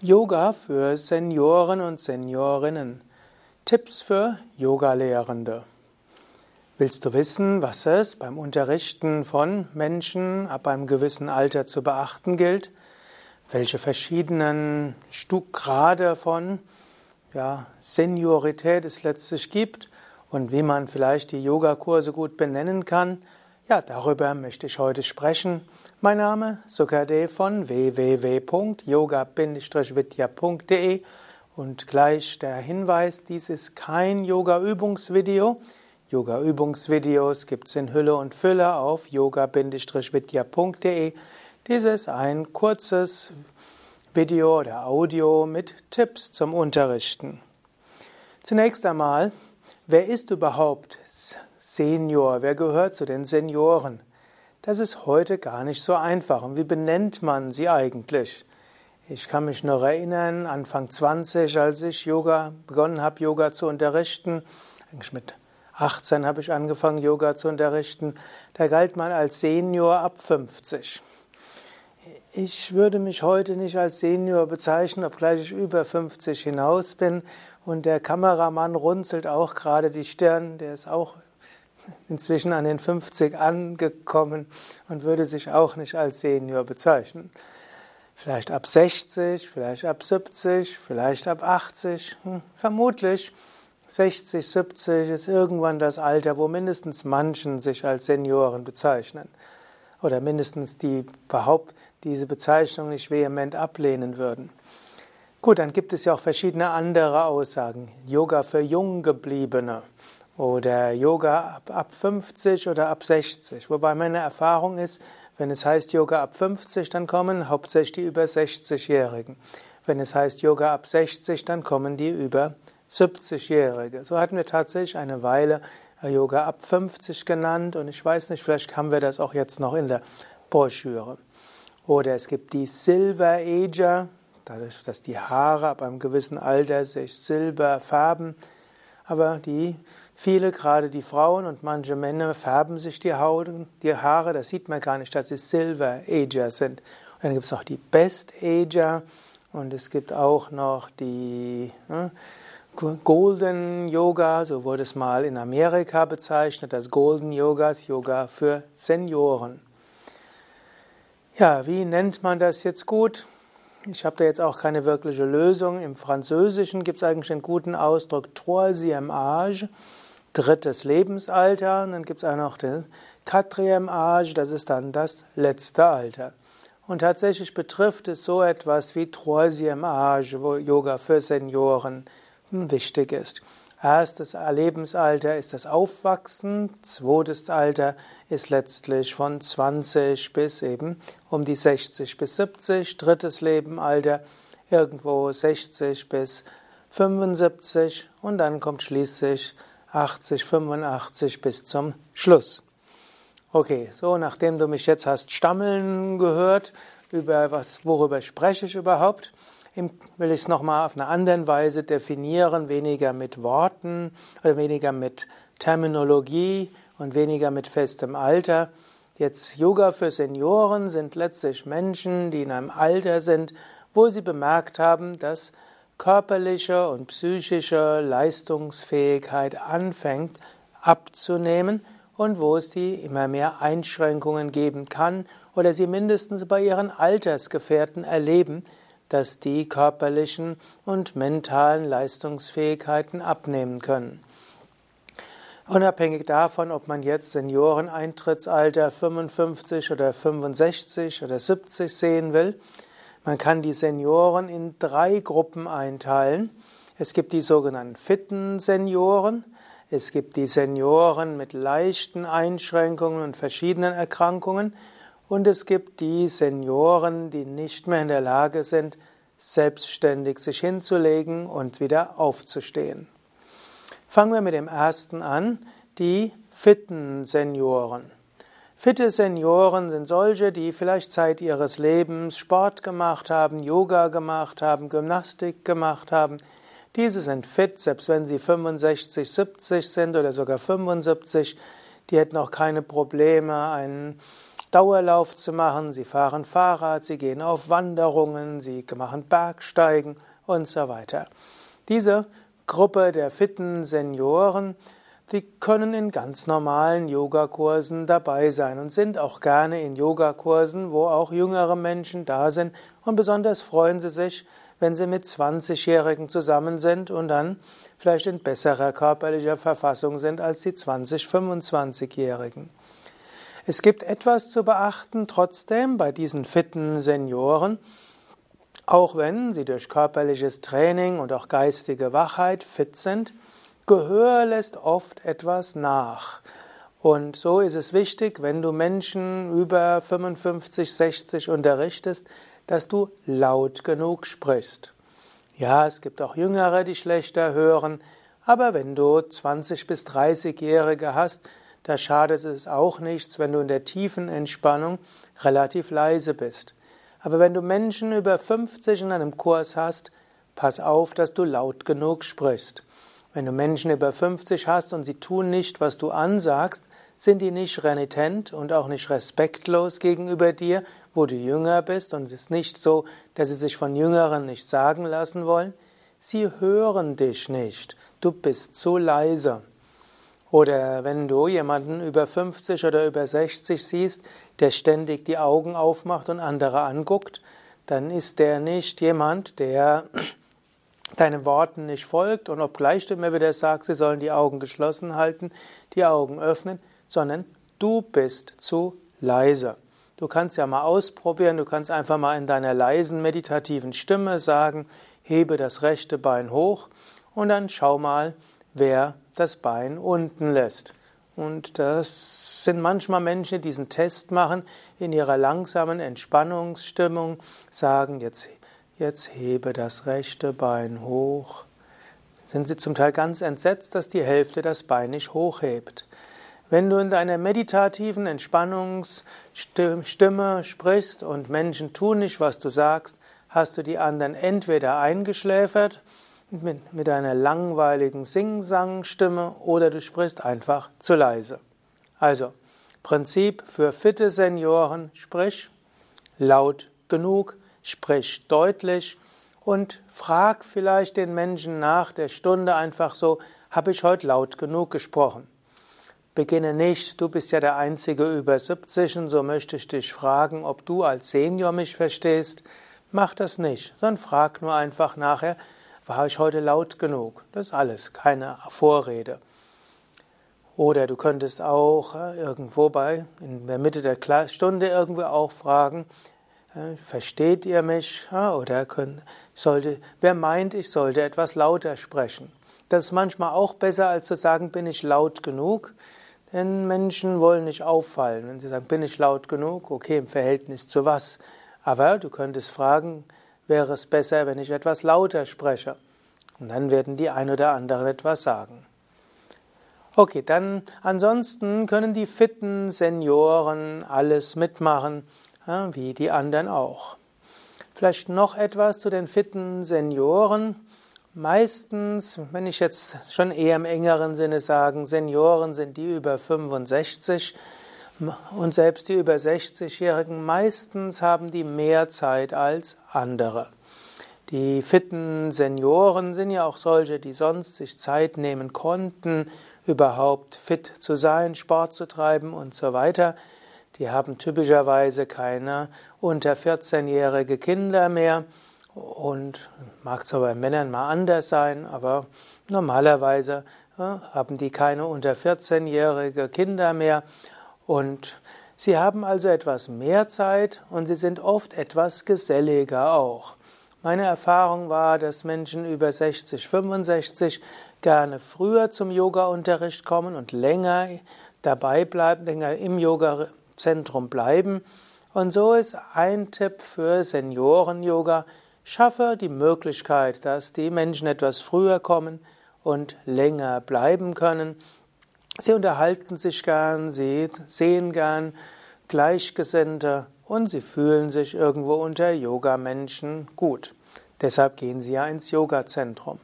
Yoga für Senioren und Seniorinnen. Tipps für Yogalehrende. Willst du wissen, was es beim Unterrichten von Menschen ab einem gewissen Alter zu beachten gilt? Welche verschiedenen Stufen von Seniorität es letztlich gibt und wie man vielleicht die Yogakurse gut benennen kann? Ja, darüber möchte ich heute sprechen. Mein Name ist Sukadevi von www.yoga-vidya.de und gleich der Hinweis, dies ist kein Yoga-Übungsvideo. Yoga-Übungsvideos gibt es in Hülle und Fülle auf yoga-vidya.de. Dies ist ein kurzes Video oder Audio mit Tipps zum Unterrichten. Zunächst einmal, wer ist überhaupt Senior? Wer gehört zu den Senioren? Das ist heute gar nicht so einfach. Und wie benennt man sie eigentlich? Ich kann mich noch erinnern, Anfang 20, als ich begonnen habe, Yoga zu unterrichten, eigentlich mit 18 habe ich angefangen, Yoga zu unterrichten, da galt man als Senior ab 50. Ich würde mich heute nicht als Senior bezeichnen, obgleich ich über 50 hinaus bin. Und der Kameramann runzelt auch gerade die Stirn, der ist auch inzwischen an den 50 angekommen und würde sich auch nicht als Senior bezeichnen. Vielleicht ab 60, vielleicht ab 70, vielleicht ab 80, vermutlich 60, 70 ist irgendwann das Alter, wo mindestens manchen sich als Senioren bezeichnen. Oder mindestens die überhaupt diese Bezeichnung nicht vehement ablehnen würden. Gut, dann gibt es ja auch verschiedene andere Aussagen. Yoga für Junggebliebene. Oder Yoga ab 50 oder ab 60. Wobei meine Erfahrung ist, wenn es heißt Yoga ab 50, dann kommen hauptsächlich die über 60-Jährigen. Wenn es heißt Yoga ab 60, dann kommen die über 70-Jährige. So hatten wir tatsächlich eine Weile Yoga ab 50 genannt und ich weiß nicht, vielleicht haben wir das auch jetzt noch in der Broschüre. Oder es gibt die Silver Ager, dadurch, dass die Haare ab einem gewissen Alter sich silber färben. Aber viele, gerade die Frauen und manche Männer, färben sich die Haare, das sieht man gar nicht, dass sie Silver Ager sind. Und dann gibt es noch die Best Ager und es gibt auch noch die Golden Yoga, so wurde es mal in Amerika bezeichnet, das Golden Yoga ist Yoga für Senioren. Ja, wie nennt man das jetzt gut? Ich habe da jetzt auch keine wirkliche Lösung. Im Französischen gibt es eigentlich einen guten Ausdruck, troisième âge, drittes Lebensalter. Und dann gibt es auch noch den quatrième âge, das ist dann das letzte Alter. Und tatsächlich betrifft es so etwas wie troisième âge, wo Yoga für Senioren wichtig ist. Erstes Lebensalter ist das Aufwachsen, zweites Alter ist letztlich von 20 bis eben um die 60 bis 70, drittes Lebensalter irgendwo 60 bis 75 und dann kommt schließlich 80, 85 bis zum Schluss. Okay, so nachdem du mich jetzt hast stammeln gehört, worüber spreche ich überhaupt? Will ich es nochmal auf eine andere Weise definieren, weniger mit Worten oder weniger mit Terminologie und weniger mit festem Alter. Jetzt Yoga für Senioren sind letztlich Menschen, die in einem Alter sind, wo sie bemerkt haben, dass körperliche und psychische Leistungsfähigkeit anfängt abzunehmen und wo es die immer mehr Einschränkungen geben kann oder sie mindestens bei ihren Altersgefährten erleben, dass die körperlichen und mentalen Leistungsfähigkeiten abnehmen können. Unabhängig davon, ob man jetzt Senioreneintrittsalter 55 oder 65 oder 70 sehen will, man kann die Senioren in 3 Gruppen einteilen. Es gibt die sogenannten fitten Senioren, es gibt die Senioren mit leichten Einschränkungen und verschiedenen Erkrankungen, und es gibt die Senioren, die nicht mehr in der Lage sind, selbstständig sich hinzulegen und wieder aufzustehen. Fangen wir mit dem ersten an, die fitten Senioren. Fitte Senioren sind solche, die vielleicht Zeit ihres Lebens Sport gemacht haben, Yoga gemacht haben, Gymnastik gemacht haben. Diese sind fit, selbst wenn sie 65, 70 sind oder sogar 75. Die hätten auch keine Probleme, einen Dauerlauf zu machen, sie fahren Fahrrad, sie gehen auf Wanderungen, sie machen Bergsteigen und so weiter. Diese Gruppe der fitten Senioren, die können in ganz normalen Yogakursen dabei sein und sind auch gerne in Yogakursen, wo auch jüngere Menschen da sind, und besonders freuen sie sich, wenn sie mit 20-Jährigen zusammen sind und dann vielleicht in besserer körperlicher Verfassung sind als die 20-, 25-Jährigen. Es gibt etwas zu beachten trotzdem bei diesen fitten Senioren, auch wenn sie durch körperliches Training und auch geistige Wachheit fit sind. Gehör lässt oft etwas nach. Und so ist es wichtig, wenn du Menschen über 55, 60 unterrichtest, dass du laut genug sprichst. Ja, es gibt auch Jüngere, die schlechter hören, aber wenn du 20- bis 30-Jährige hast, da schadet es auch nichts, wenn du in der tiefen Entspannung relativ leise bist. Aber wenn du Menschen über 50 in einem Kurs hast, pass auf, dass du laut genug sprichst. Wenn du Menschen über 50 hast und sie tun nicht, was du ansagst, sind die nicht renitent und auch nicht respektlos gegenüber dir, wo du jünger bist, und es ist nicht so, dass sie sich von Jüngeren nicht sagen lassen wollen. Sie hören dich nicht, du bist zu leise. Oder wenn du jemanden über 50 oder über 60 siehst, der ständig die Augen aufmacht und andere anguckt, dann ist der nicht jemand, der deinen Worten nicht folgt und obgleich du mir wieder sagst, sie sollen die Augen geschlossen halten, die Augen öffnen, sondern du bist zu leise. Du kannst ja mal ausprobieren, du kannst einfach mal in deiner leisen meditativen Stimme sagen, hebe das rechte Bein hoch und dann schau mal, wer das Bein unten lässt. Und das sind manchmal Menschen, die diesen Test machen, in ihrer langsamen Entspannungsstimmung sagen, jetzt hebe das rechte Bein hoch. Sind sie zum Teil ganz entsetzt, dass die Hälfte das Bein nicht hochhebt. Wenn du in deiner meditativen Entspannungsstimme sprichst und Menschen tun nicht, was du sagst, hast du die anderen entweder eingeschläfert mit einer langweiligen Sing-Sang-Stimme oder du sprichst einfach zu leise. Also, Prinzip für fitte Senioren, sprich laut genug, sprich deutlich und frag vielleicht den Menschen nach der Stunde einfach so, habe ich heute laut genug gesprochen? Beginne nicht, du bist ja der einzige über 70, und so möchte ich dich fragen, ob du als Senior mich verstehst. Mach das nicht, sondern frag nur einfach nachher, war ich heute laut genug? Das ist alles, keine Vorrede. Oder du könntest auch irgendwo in der Mitte der Stunde irgendwo auch fragen, versteht ihr mich? Oder wer meint, ich sollte etwas lauter sprechen? Das ist manchmal auch besser, als zu sagen, bin ich laut genug? Denn Menschen wollen nicht auffallen. Wenn sie sagen, bin ich laut genug? Okay, im Verhältnis zu was? Aber du könntest fragen, wäre es besser, wenn ich etwas lauter spreche? Und dann werden die ein oder anderen etwas sagen. Okay, dann ansonsten können die fitten Senioren alles mitmachen, wie die anderen auch. Vielleicht noch etwas zu den fitten Senioren. Meistens, wenn ich jetzt schon eher im engeren Sinne sagen, Senioren sind die über 65 und selbst die über 60-Jährigen, meistens haben die mehr Zeit als andere. Die fitten Senioren sind ja auch solche, die sonst sich Zeit nehmen konnten, überhaupt fit zu sein, Sport zu treiben und so weiter. Die haben typischerweise keine unter 14-jährige Kinder mehr. Und mag zwar bei Männern mal anders sein, aber normalerweise haben die keine unter 14-jährige Kinder mehr. Und sie haben also etwas mehr Zeit und sie sind oft etwas geselliger auch. Meine Erfahrung war, dass Menschen über 60, 65 gerne früher zum Yoga-Unterricht kommen und länger dabei bleiben, länger im Yoga-Zentrum bleiben. Und so ist ein Tipp für Senioren-Yoga: Schaffe die Möglichkeit, dass die Menschen etwas früher kommen und länger bleiben können. Sie unterhalten sich gern, sie sehen gern Gleichgesinnte und sie fühlen sich irgendwo unter Yogamenschen gut. Deshalb gehen sie ja ins Yogazentrum.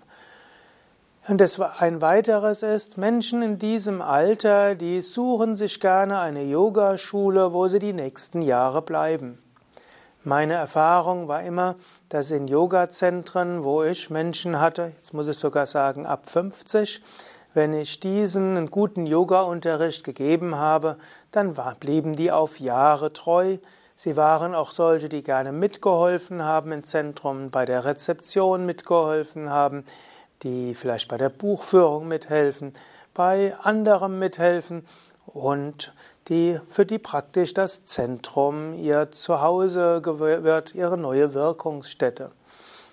Und ein weiteres ist, Menschen in diesem Alter, die suchen sich gerne eine Yogaschule, wo sie die nächsten Jahre bleiben. Meine Erfahrung war immer, dass in Yogazentren, wo ich Menschen hatte, jetzt muss ich sogar sagen, ab 50, wenn ich diesen einen guten Yoga-Unterricht gegeben habe, dann blieben die auf Jahre treu. Sie waren auch solche, die gerne mitgeholfen haben im Zentrum, bei der Rezeption mitgeholfen haben, die vielleicht bei der Buchführung mithelfen, bei anderem mithelfen und die, für die praktisch das Zentrum ihr Zuhause wird, ihre neue Wirkungsstätte.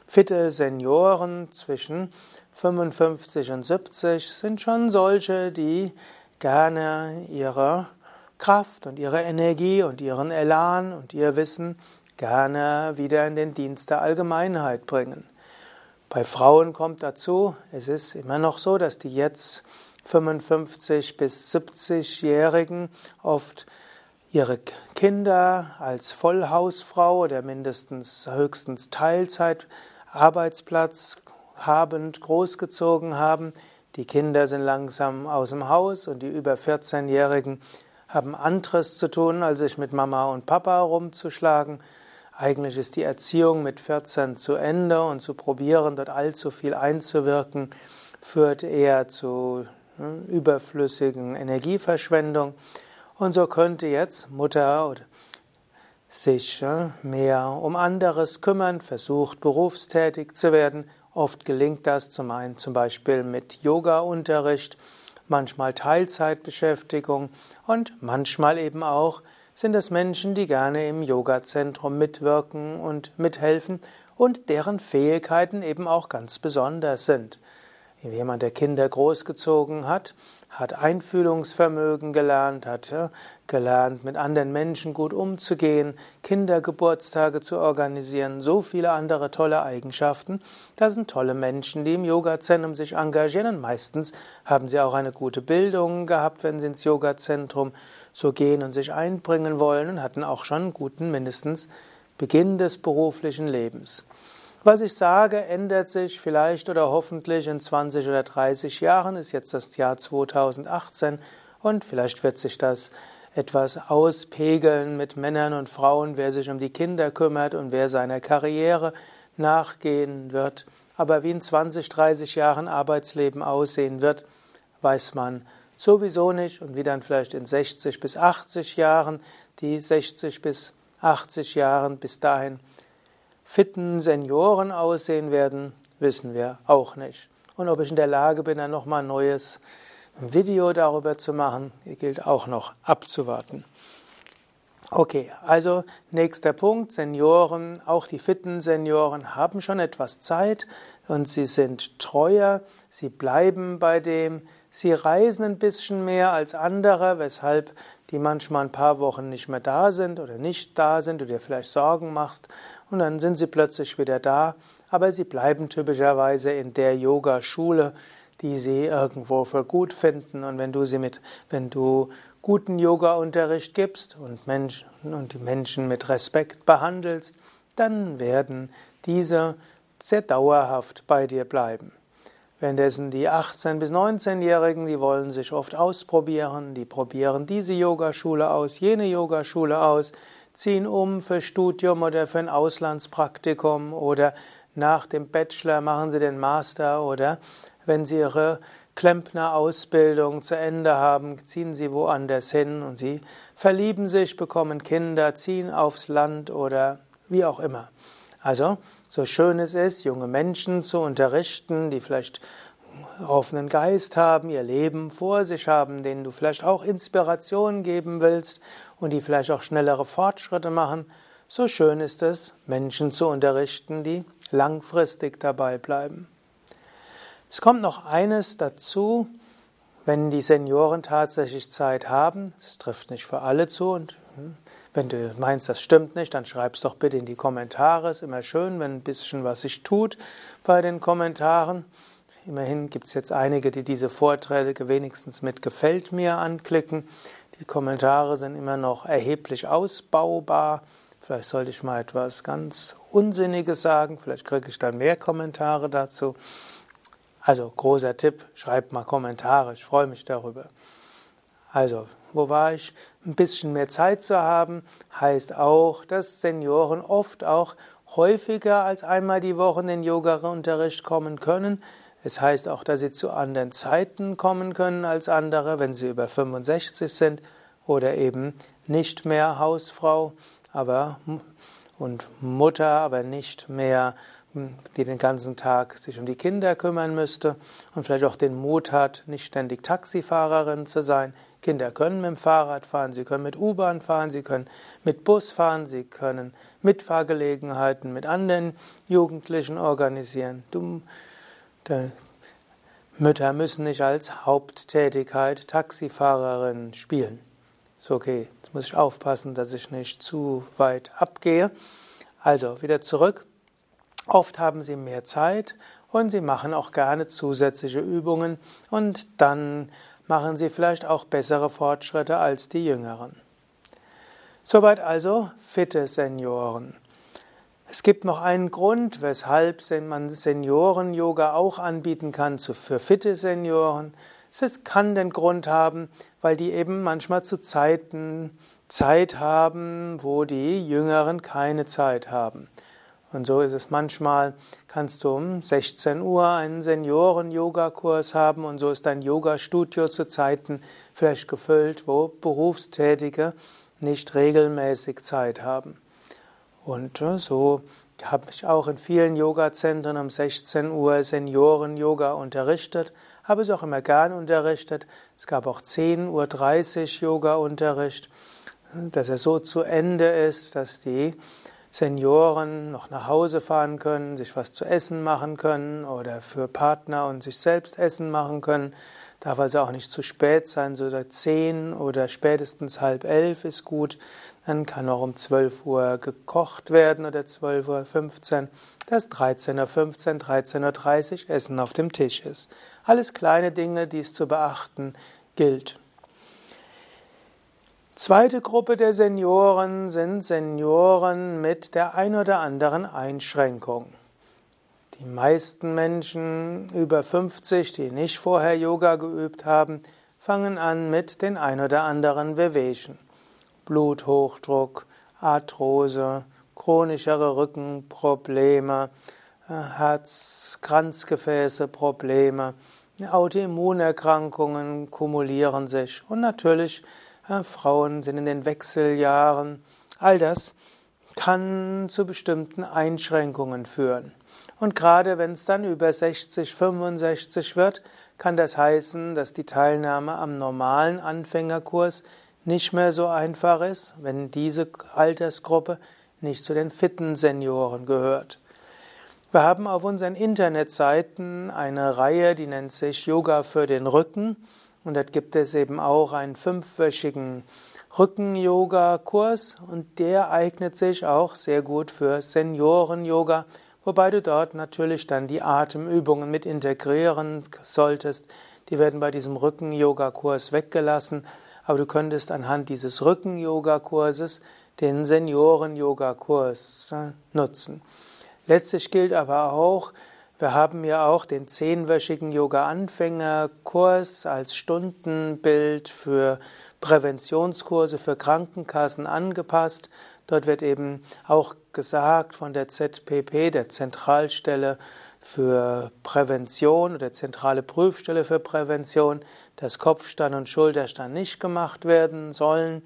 Fitte Senioren zwischen 55 und 70 sind schon solche, die gerne ihre Kraft und ihre Energie und ihren Elan und ihr Wissen gerne wieder in den Dienst der Allgemeinheit bringen. Bei Frauen kommt dazu, es ist immer noch so, dass die jetzt 55- bis 70-Jährigen oft ihre Kinder als Vollhausfrau oder mindestens höchstens Teilzeitarbeitsplatz habend großgezogen haben. Die Kinder sind langsam aus dem Haus und die über 14-Jährigen haben anderes zu tun, als sich mit Mama und Papa rumzuschlagen. Eigentlich ist die Erziehung mit 14 zu Ende und zu probieren, dort allzu viel einzuwirken, führt eher zu überflüssigen Energieverschwendung. Und so könnte jetzt Mutter sich mehr um anderes kümmern, versucht berufstätig zu werden. Oft gelingt das zum einen zum Beispiel mit Yoga-Unterricht, manchmal Teilzeitbeschäftigung und manchmal eben auch sind es Menschen, die gerne im Yogazentrum mitwirken und mithelfen und deren Fähigkeiten eben auch ganz besonders sind. Jemand, der Kinder großgezogen hat, hat Einfühlungsvermögen gelernt, hat gelernt, mit anderen Menschen gut umzugehen, Kindergeburtstage zu organisieren, so viele andere tolle Eigenschaften. Das sind tolle Menschen, die im Yogazentrum sich engagieren. Und meistens haben sie auch eine gute Bildung gehabt, wenn sie ins Yogazentrum so gehen und sich einbringen wollen und hatten auch schon einen guten, mindestens Beginn des beruflichen Lebens. Was ich sage, ändert sich vielleicht oder hoffentlich in 20 oder 30 Jahren, ist jetzt das Jahr 2018 und vielleicht wird sich das etwas auspegeln mit Männern und Frauen, wer sich um die Kinder kümmert und wer seiner Karriere nachgehen wird. Aber wie in 20, 30 Jahren Arbeitsleben aussehen wird, weiß man sowieso nicht und wie dann vielleicht in 60 bis 80 Jahren, die 60 bis 80 Jahren bis dahin fitten Senioren aussehen werden, wissen wir auch nicht. Und ob ich in der Lage bin, dann nochmal ein neues Video darüber zu machen, gilt auch noch abzuwarten. Okay, also nächster Punkt, Senioren, auch die fitten Senioren haben schon etwas Zeit und sie sind treuer, sie bleiben bei dem, sie reisen ein bisschen mehr als andere, weshalb die manchmal ein paar Wochen nicht da sind, oder dir vielleicht Sorgen machst und dann sind sie plötzlich wieder da, aber sie bleiben typischerweise in der Yogaschule, die sie irgendwo für gut finden und wenn du guten Yoga-Unterricht gibst und die Menschen mit Respekt behandelst, dann werden diese sehr dauerhaft bei dir bleiben. Währenddessen die 18- bis 19-Jährigen, die wollen sich oft ausprobieren, die probieren diese Yogaschule aus, jene Yogaschule aus, ziehen um für Studium oder für ein Auslandspraktikum oder nach dem Bachelor machen sie den Master oder wenn sie ihre Klempnerausbildung zu Ende haben, ziehen sie woanders hin und sie verlieben sich, bekommen Kinder, ziehen aufs Land oder wie auch immer. Also, so schön es ist, junge Menschen zu unterrichten, die vielleicht offenen Geist haben, ihr Leben vor sich haben, denen du vielleicht auch Inspiration geben willst und die vielleicht auch schnellere Fortschritte machen, so schön ist es, Menschen zu unterrichten, die langfristig dabei bleiben. Es kommt noch eines dazu, wenn die Senioren tatsächlich Zeit haben, das trifft nicht für alle zu und wenn du meinst, das stimmt nicht, dann schreib's doch bitte in die Kommentare. Ist immer schön, wenn ein bisschen was sich tut bei den Kommentaren. Immerhin gibt's jetzt einige, die diese Vorträge wenigstens mit Gefällt mir anklicken. Die Kommentare sind immer noch erheblich ausbaubar. Vielleicht sollte ich mal etwas ganz Unsinniges sagen. Vielleicht kriege ich dann mehr Kommentare dazu. Also großer Tipp, schreibt mal Kommentare, ich freue mich darüber. Also, wo war ich? Ein bisschen mehr Zeit zu haben, heißt auch, dass Senioren oft auch häufiger als einmal die Woche in den Yoga-Unterricht kommen können. Es heißt auch, dass sie zu anderen Zeiten kommen können als andere, wenn sie über 65 sind oder eben nicht mehr Hausfrau und Mutter, aber nicht mehr, die den ganzen Tag sich um die Kinder kümmern müsste und vielleicht auch den Mut hat, nicht ständig Taxifahrerin zu sein. Kinder können mit dem Fahrrad fahren, sie können mit U-Bahn fahren, sie können mit Bus fahren, sie können Mitfahrgelegenheiten mit anderen Jugendlichen organisieren. Mütter müssen nicht als Haupttätigkeit Taxifahrerin spielen. So, okay, jetzt muss ich aufpassen, dass ich nicht zu weit abgehe. Also, wieder zurück. Oft haben sie mehr Zeit und sie machen auch gerne zusätzliche Übungen und dann machen sie vielleicht auch bessere Fortschritte als die Jüngeren. Soweit also fitte Senioren. Es gibt noch einen Grund, weshalb man Senioren-Yoga auch anbieten kann für fitte Senioren. Es kann den Grund haben, weil die eben manchmal zu Zeiten Zeit haben, wo die Jüngeren keine Zeit haben. Und so ist es manchmal, kannst du um 16 Uhr einen Senioren-Yoga-Kurs haben und so ist dein Yoga-Studio zu Zeiten vielleicht gefüllt, wo Berufstätige nicht regelmäßig Zeit haben. Und so habe ich auch in vielen Yoga-Zentren um 16 Uhr Senioren-Yoga unterrichtet, habe es auch immer gern unterrichtet. Es gab auch 10:30 Uhr Yoga-Unterricht, dass er so zu Ende ist, dass die Senioren noch nach Hause fahren können, sich was zu essen machen können oder für Partner und sich selbst Essen machen können. Darf also auch nicht zu spät sein, so 10 oder spätestens 10:30 ist gut. Dann kann auch um 12 Uhr gekocht werden oder 12:15 Uhr, dass 13:15 Uhr, 13:30 Uhr Essen auf dem Tisch ist. Alles kleine Dinge, die es zu beachten gilt. Zweite Gruppe der Senioren sind Senioren mit der ein oder anderen Einschränkung. Die meisten Menschen über 50, die nicht vorher Yoga geübt haben, fangen an mit den ein oder anderen Wehwehchen. Bluthochdruck, Arthrose, chronischere Rückenprobleme, Herz-Kranzgefäße-Probleme, Autoimmunerkrankungen kumulieren sich und natürlich Frauen sind in den Wechseljahren. All das kann zu bestimmten Einschränkungen führen. Und gerade wenn es dann über 60, 65 wird, kann das heißen, dass die Teilnahme am normalen Anfängerkurs nicht mehr so einfach ist, wenn diese Altersgruppe nicht zu den fitten Senioren gehört. Wir haben auf unseren Internetseiten eine Reihe, die nennt sich Yoga für den Rücken. Und dort gibt es eben auch einen 5-wöchigen Rücken-Yoga-Kurs und der eignet sich auch sehr gut für Senioren-Yoga, wobei du dort natürlich dann die Atemübungen mit integrieren solltest. Die werden bei diesem Rücken-Yoga-Kurs weggelassen, aber du könntest anhand dieses Rücken-Yoga-Kurses den Senioren-Yoga-Kurs nutzen. Letztlich gilt aber auch, wir haben ja auch den 10-wöchigen Yoga-Anfängerkurs als Stundenbild für Präventionskurse für Krankenkassen angepasst. Dort wird eben auch gesagt von der ZPP, der Zentralstelle für Prävention oder zentrale Prüfstelle für Prävention, dass Kopfstand und Schulterstand nicht gemacht werden sollen.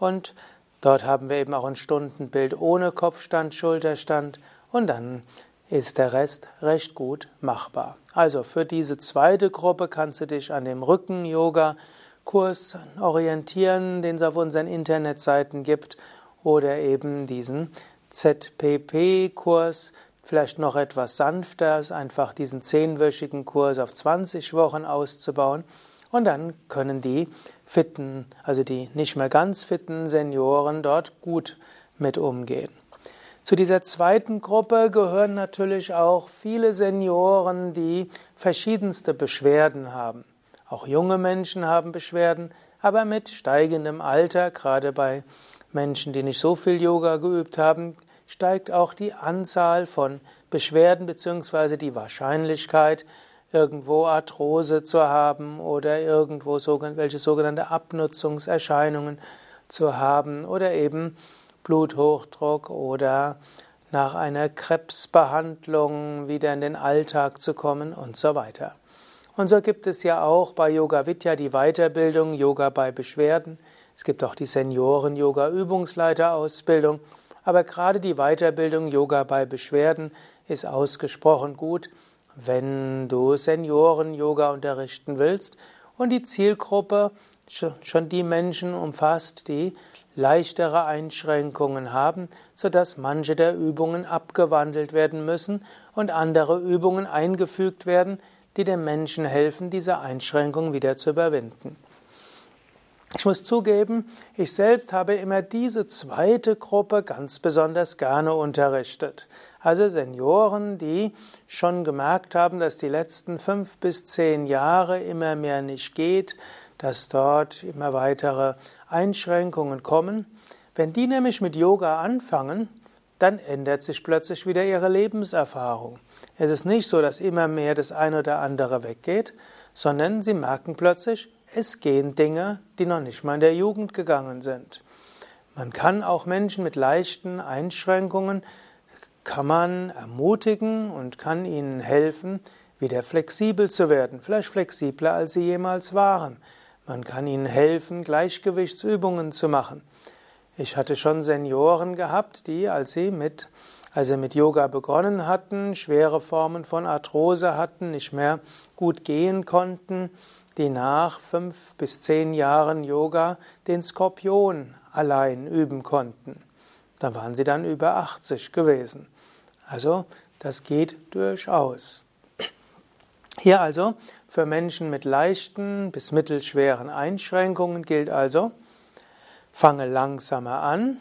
Und dort haben wir eben auch ein Stundenbild ohne Kopfstand, Schulterstand und dann ist der Rest recht gut machbar. Also für diese zweite Gruppe kannst du dich an dem Rücken-Yoga-Kurs orientieren, den es auf unseren Internetseiten gibt, oder eben diesen ZPP-Kurs, vielleicht noch etwas sanfter, einfach diesen 10-wöchigen Kurs auf 20 Wochen auszubauen. Und dann können die fitten, also die nicht mehr ganz fitten Senioren dort gut mit umgehen. Zu dieser zweiten Gruppe gehören natürlich auch viele Senioren, die verschiedenste Beschwerden haben. Auch junge Menschen haben Beschwerden, aber mit steigendem Alter, gerade bei Menschen, die nicht so viel Yoga geübt haben, steigt auch die Anzahl von Beschwerden bzw. die Wahrscheinlichkeit, irgendwo Arthrose zu haben oder irgendwo welche sogenannte Abnutzungserscheinungen zu haben oder eben Bluthochdruck oder nach einer Krebsbehandlung wieder in den Alltag zu kommen und so weiter. Und so gibt es ja auch bei Yoga Vidya die Weiterbildung Yoga bei Beschwerden. Es gibt auch die Senioren-Yoga-Übungsleiterausbildung. Aber gerade die Weiterbildung Yoga bei Beschwerden ist ausgesprochen gut, wenn du Senioren-Yoga unterrichten willst und die Zielgruppe schon die Menschen umfasst, die leichtere Einschränkungen haben, sodass manche der Übungen abgewandelt werden müssen und andere Übungen eingefügt werden, die dem Menschen helfen, diese Einschränkung wieder zu überwinden. Ich muss zugeben, ich selbst habe immer diese zweite Gruppe ganz besonders gerne unterrichtet. Also Senioren, die schon gemerkt haben, dass die letzten 5 bis 10 Jahre immer mehr nicht geht, dass dort immer weitere Einschränkungen kommen. Wenn die nämlich mit Yoga anfangen, dann ändert sich plötzlich wieder ihre Lebenserfahrung. Es ist nicht so, dass immer mehr das eine oder andere weggeht, sondern sie merken plötzlich, es gehen Dinge, die noch nicht mal in der Jugend gegangen sind. Man kann auch Menschen mit leichten Einschränkungen, kann man ermutigen und kann ihnen helfen, wieder flexibel zu werden, vielleicht flexibler, als sie jemals waren. Man kann ihnen helfen, Gleichgewichtsübungen zu machen. Ich hatte schon Senioren gehabt, die, als sie mit Yoga begonnen hatten, schwere Formen von Arthrose hatten, nicht mehr gut gehen konnten, die nach 5 bis 10 Jahren Yoga den Skorpion allein üben konnten. Da waren sie dann über 80 gewesen. Also das geht durchaus. Hier also, für Menschen mit leichten bis mittelschweren Einschränkungen gilt also, fange langsamer an,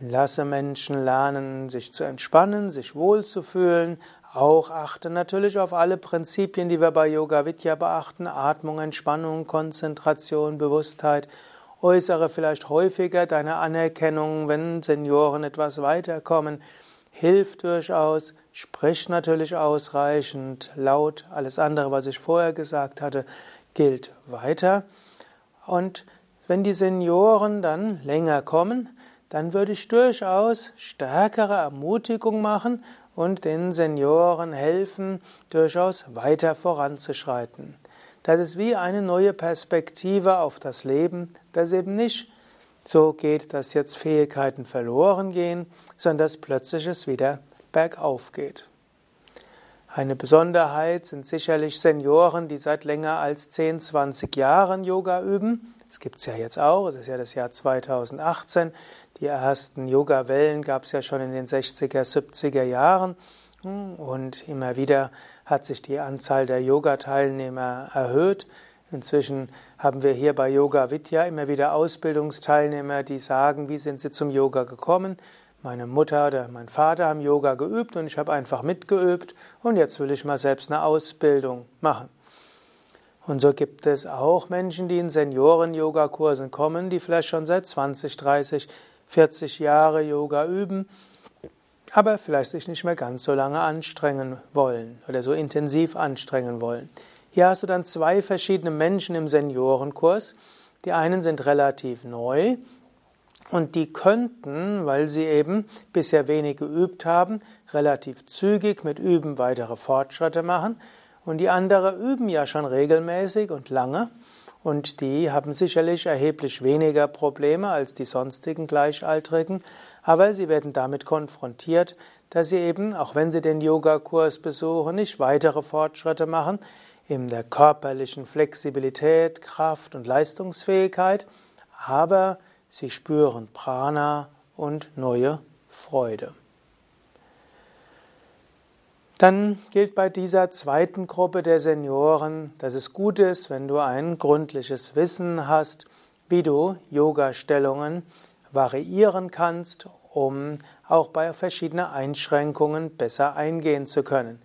lasse Menschen lernen, sich zu entspannen, sich wohlzufühlen, auch achte natürlich auf alle Prinzipien, die wir bei Yoga Vidya beachten, Atmung, Entspannung, Konzentration, Bewusstheit, äußere vielleicht häufiger deine Anerkennung, wenn Senioren etwas weiterkommen, hilf durchaus, sprich natürlich ausreichend, laut, alles andere, was ich vorher gesagt hatte, gilt weiter. Und wenn die Senioren dann länger kommen, dann würde ich durchaus stärkere Ermutigung machen und den Senioren helfen, durchaus weiter voranzuschreiten. Das ist wie eine neue Perspektive auf das Leben, das eben nicht so geht, dass jetzt Fähigkeiten verloren gehen, sondern dass plötzlich es wieder bergauf geht. Eine Besonderheit sind sicherlich Senioren, die seit länger als 10, 20 Jahren Yoga üben. Das gibt es ja jetzt auch, es ist ja das Jahr 2018. Die ersten Yoga-Wellen gab es ja schon in den 60er, 70er Jahren. Und immer wieder hat sich die Anzahl der Yoga-Teilnehmer erhöht. Inzwischen haben wir hier bei Yoga Vidya immer wieder Ausbildungsteilnehmer, die sagen, wie sind sie zum Yoga gekommen? Meine Mutter oder mein Vater haben Yoga geübt und ich habe einfach mitgeübt und jetzt will ich mal selbst eine Ausbildung machen. Und so gibt es auch Menschen, die in Senioren-Yoga-Kursen kommen, die vielleicht schon seit 20, 30, 40 Jahre Yoga üben, aber vielleicht sich nicht mehr ganz so lange anstrengen wollen oder so intensiv anstrengen wollen. Hier hast du dann 2 verschiedene Menschen im Seniorenkurs. Die einen sind relativ neu, und die könnten, weil sie eben bisher wenig geübt haben, relativ zügig mit Üben weitere Fortschritte machen. Und die anderen üben ja schon regelmäßig und lange. Und die haben sicherlich erheblich weniger Probleme als die sonstigen Gleichaltrigen. Aber sie werden damit konfrontiert, dass sie eben, auch wenn sie den Yogakurs besuchen, nicht weitere Fortschritte machen in der körperlichen Flexibilität, Kraft und Leistungsfähigkeit. Aber sie spüren Prana und neue Freude. Dann gilt bei dieser zweiten Gruppe der Senioren, dass es gut ist, wenn du ein gründliches Wissen hast, wie du Yoga-Stellungen variieren kannst, um auch bei verschiedenen Einschränkungen besser eingehen zu können.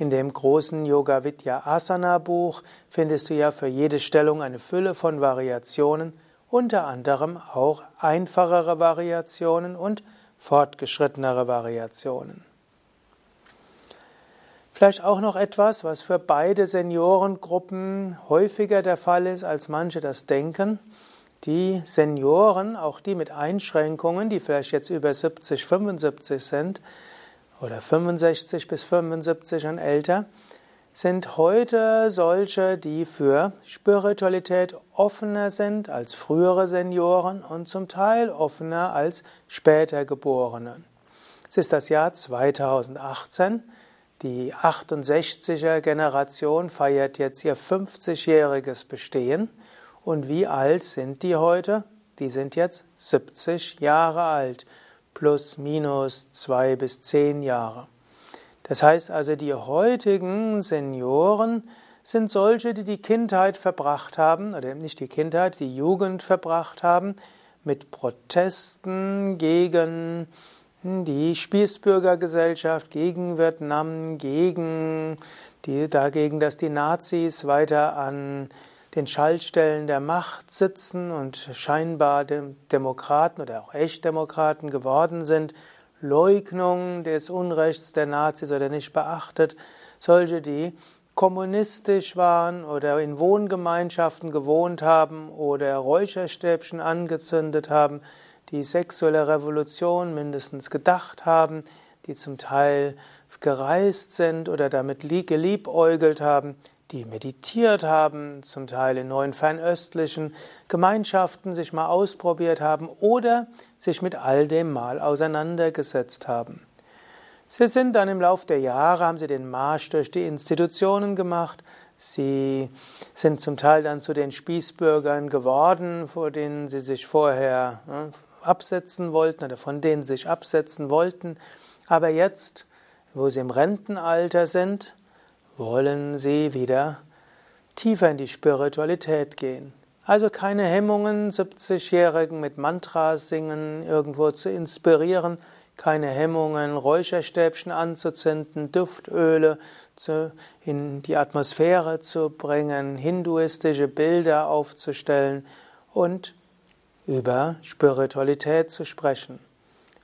In dem großen Yoga Vidya Asana Buch findest du ja für jede Stellung eine Fülle von Variationen, unter anderem auch einfachere Variationen und fortgeschrittenere Variationen. Vielleicht auch noch etwas, was für beide Seniorengruppen häufiger der Fall ist, als manche das denken. Die Senioren, auch die mit Einschränkungen, die vielleicht jetzt über 70, 75 sind oder 65 bis 75 und älter, sind heute solche, die für Spiritualität offener sind als frühere Senioren und zum Teil offener als später Geborene. Es ist das Jahr 2018. Die 68er-Generation feiert jetzt ihr 50-jähriges Bestehen. Und wie alt sind die heute? Die sind jetzt 70 Jahre alt, plus minus 2 bis 10 Jahre. Das heißt also, die heutigen Senioren sind solche, die die Kindheit verbracht haben, oder nicht die Kindheit, die Jugend verbracht haben, mit Protesten gegen die Spießbürgergesellschaft, gegen Vietnam, dagegen, dass die Nazis weiter an den Schaltstellen der Macht sitzen und scheinbar Demokraten oder auch Echtdemokraten geworden sind, Leugnung des Unrechts der Nazis oder nicht beachtet, solche, die kommunistisch waren oder in Wohngemeinschaften gewohnt haben oder Räucherstäbchen angezündet haben, die sexuelle Revolution mindestens gedacht haben, die zum Teil gereist sind oder damit geliebäugelt haben, die meditiert haben, zum Teil in neuen fernöstlichen Gemeinschaften sich mal ausprobiert haben oder sich mit all dem mal auseinandergesetzt haben. Sie sind dann im Laufe der Jahre, haben sie den Marsch durch die Institutionen gemacht. Sie sind zum Teil dann zu den Spießbürgern geworden, vor denen sie sich vorher absetzen wollten oder von denen sie sich absetzen wollten. Aber jetzt, wo sie im Rentenalter sind, wollen sie wieder tiefer in die Spiritualität gehen. Also keine Hemmungen, 70-Jährigen mit Mantras singen, irgendwo zu inspirieren, keine Hemmungen, Räucherstäbchen anzuzünden, Duftöle in die Atmosphäre zu bringen, hinduistische Bilder aufzustellen und über Spiritualität zu sprechen.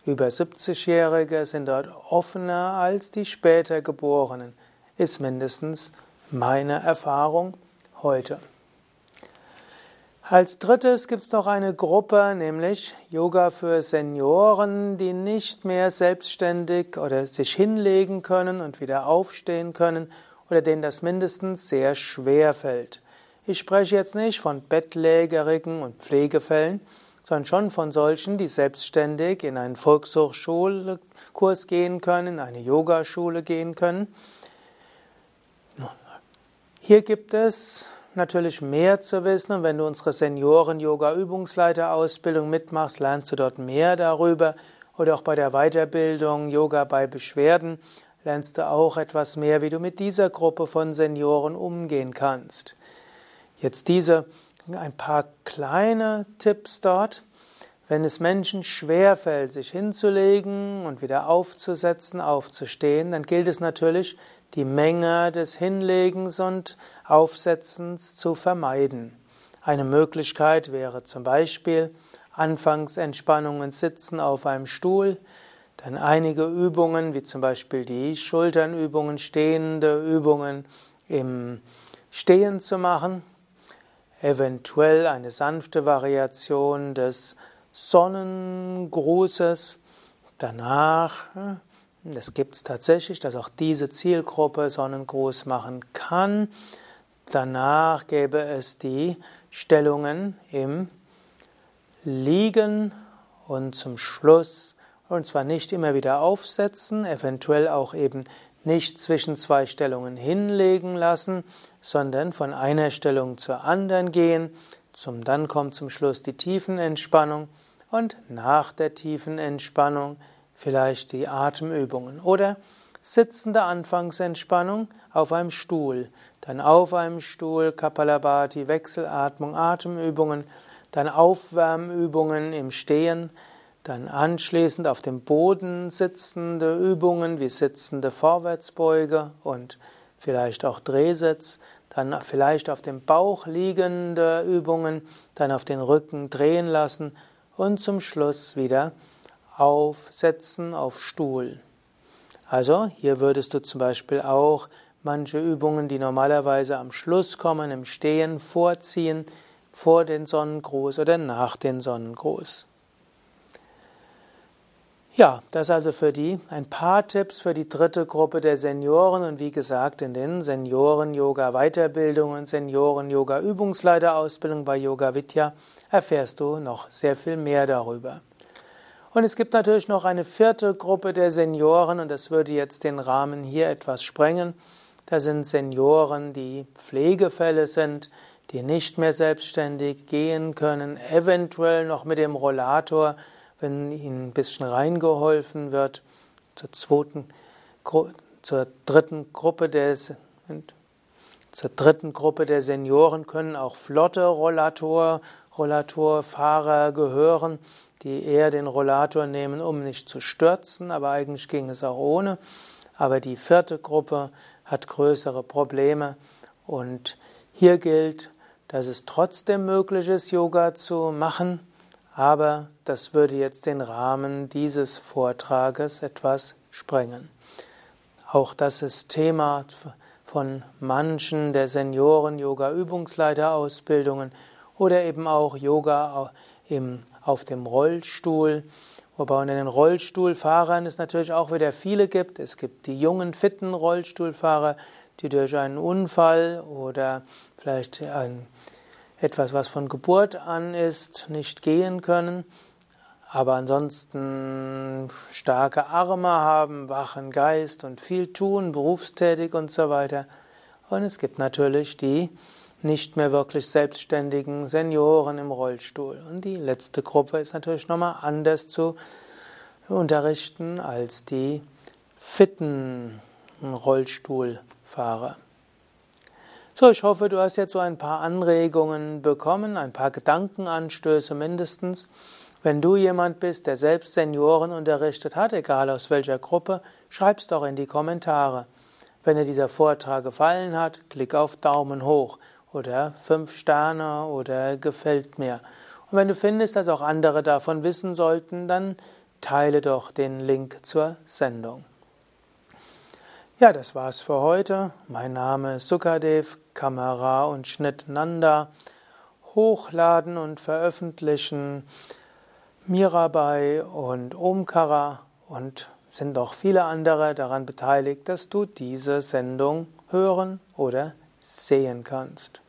Über 70-Jährige sind dort offener als die später Geborenen, ist mindestens meine Erfahrung heute. Als drittes gibt es noch eine Gruppe, nämlich Yoga für Senioren, die nicht mehr selbstständig oder sich hinlegen können und wieder aufstehen können oder denen das mindestens sehr schwer fällt. Ich spreche jetzt nicht von Bettlägerigen und Pflegefällen, sondern schon von solchen, die selbstständig in einen Volkshochschulkurs gehen können, in eine Yogaschule gehen können. Hier gibt es natürlich mehr zu wissen, und wenn du unsere Senioren-Yoga-Übungsleiter-Ausbildung mitmachst, lernst du dort mehr darüber, oder auch bei der Weiterbildung Yoga bei Beschwerden lernst du auch etwas mehr, wie du mit dieser Gruppe von Senioren umgehen kannst. Jetzt ein paar kleine Tipps dort. Wenn es Menschen schwerfällt, sich hinzulegen und wieder aufzusetzen, aufzustehen, dann gilt es natürlich, die Menge des Hinlegens und Aufsetzens zu vermeiden. Eine Möglichkeit wäre zum Beispiel Anfangsentspannung und Sitzen auf einem Stuhl, dann einige Übungen, wie zum Beispiel die Schulternübungen, stehende Übungen im Stehen zu machen, eventuell eine sanfte Variation des Sonnengrußes, danach. Das gibt es tatsächlich, dass auch diese Zielgruppe Sonnengruß machen kann. Danach gäbe es die Stellungen im Liegen und zum Schluss, und zwar nicht immer wieder aufsetzen, eventuell auch eben nicht zwischen zwei Stellungen hinlegen lassen, sondern von einer Stellung zur anderen gehen. Dann kommt zum Schluss die Tiefenentspannung und nach der Tiefenentspannung vielleicht die Atemübungen oder sitzende Anfangsentspannung auf einem Stuhl, dann auf einem Stuhl, Kapalabhati, Wechselatmung, Atemübungen, dann Aufwärmübungen im Stehen, dann anschließend auf dem Boden sitzende Übungen wie sitzende Vorwärtsbeuge und vielleicht auch Drehsitz, dann vielleicht auf dem Bauch liegende Übungen, dann auf den Rücken drehen lassen und zum Schluss wieder aufsetzen auf Stuhl. Also hier würdest du zum Beispiel auch manche Übungen, die normalerweise am Schluss kommen, im Stehen vorziehen, vor den Sonnengruß oder nach den Sonnengruß. Ja, das also für die ein paar Tipps für die dritte Gruppe der Senioren und wie gesagt in den Senioren-Yoga-Weiterbildung und Senioren-Yoga-Übungsleiterausbildung bei Yoga Vidya erfährst du noch sehr viel mehr darüber. Und es gibt natürlich noch eine vierte Gruppe der Senioren und das würde jetzt den Rahmen hier etwas sprengen. Da sind Senioren, die Pflegefälle sind, die nicht mehr selbstständig gehen können, eventuell noch mit dem Rollator, wenn ihnen ein bisschen reingeholfen wird, zur dritten Gruppe der Senioren können auch flotte Rollatorfahrer gehören, die eher den Rollator nehmen, um nicht zu stürzen, aber eigentlich ging es auch ohne. Aber die vierte Gruppe hat größere Probleme und hier gilt, dass es trotzdem möglich ist, Yoga zu machen. Aber das würde jetzt den Rahmen dieses Vortrages etwas sprengen. Auch das ist Thema von manchen der Senioren-Yoga-Übungsleiterausbildungen oder eben auch Yoga auf dem Rollstuhl. Wobei unter den Rollstuhlfahrern es natürlich auch wieder viele gibt. Es gibt die jungen, fitten Rollstuhlfahrer, die durch einen Unfall oder vielleicht etwas, was von Geburt an ist, nicht gehen können, aber ansonsten starke Arme haben, wachen Geist und viel tun, berufstätig und so weiter. Und es gibt natürlich die nicht mehr wirklich selbstständigen Senioren im Rollstuhl. Und die letzte Gruppe ist natürlich nochmal anders zu unterrichten als die fitten Rollstuhlfahrer. So, ich hoffe, du hast jetzt so ein paar Anregungen bekommen, ein paar Gedankenanstöße mindestens. Wenn du jemand bist, der selbst Senioren unterrichtet hat, egal aus welcher Gruppe, schreib's doch in die Kommentare. Wenn dir dieser Vortrag gefallen hat, klick auf Daumen hoch oder 5 Sterne oder gefällt mir. Und wenn du findest, dass auch andere davon wissen sollten, dann teile doch den Link zur Sendung. Ja, das war's für heute. Mein Name ist Sukadev, Kamera und Schnitt Nanda. Hochladen und veröffentlichen Mirabai und Omkara und sind auch viele andere daran beteiligt, dass du diese Sendung hören oder sehen kannst.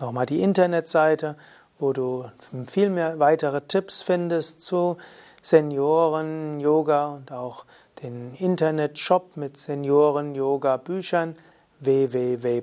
Nochmal die Internetseite, wo du viel mehr weitere Tipps findest zu Senioren, Yoga und auch den Internetshop mit Senioren-Yoga-Büchern www.yoga-vidya.de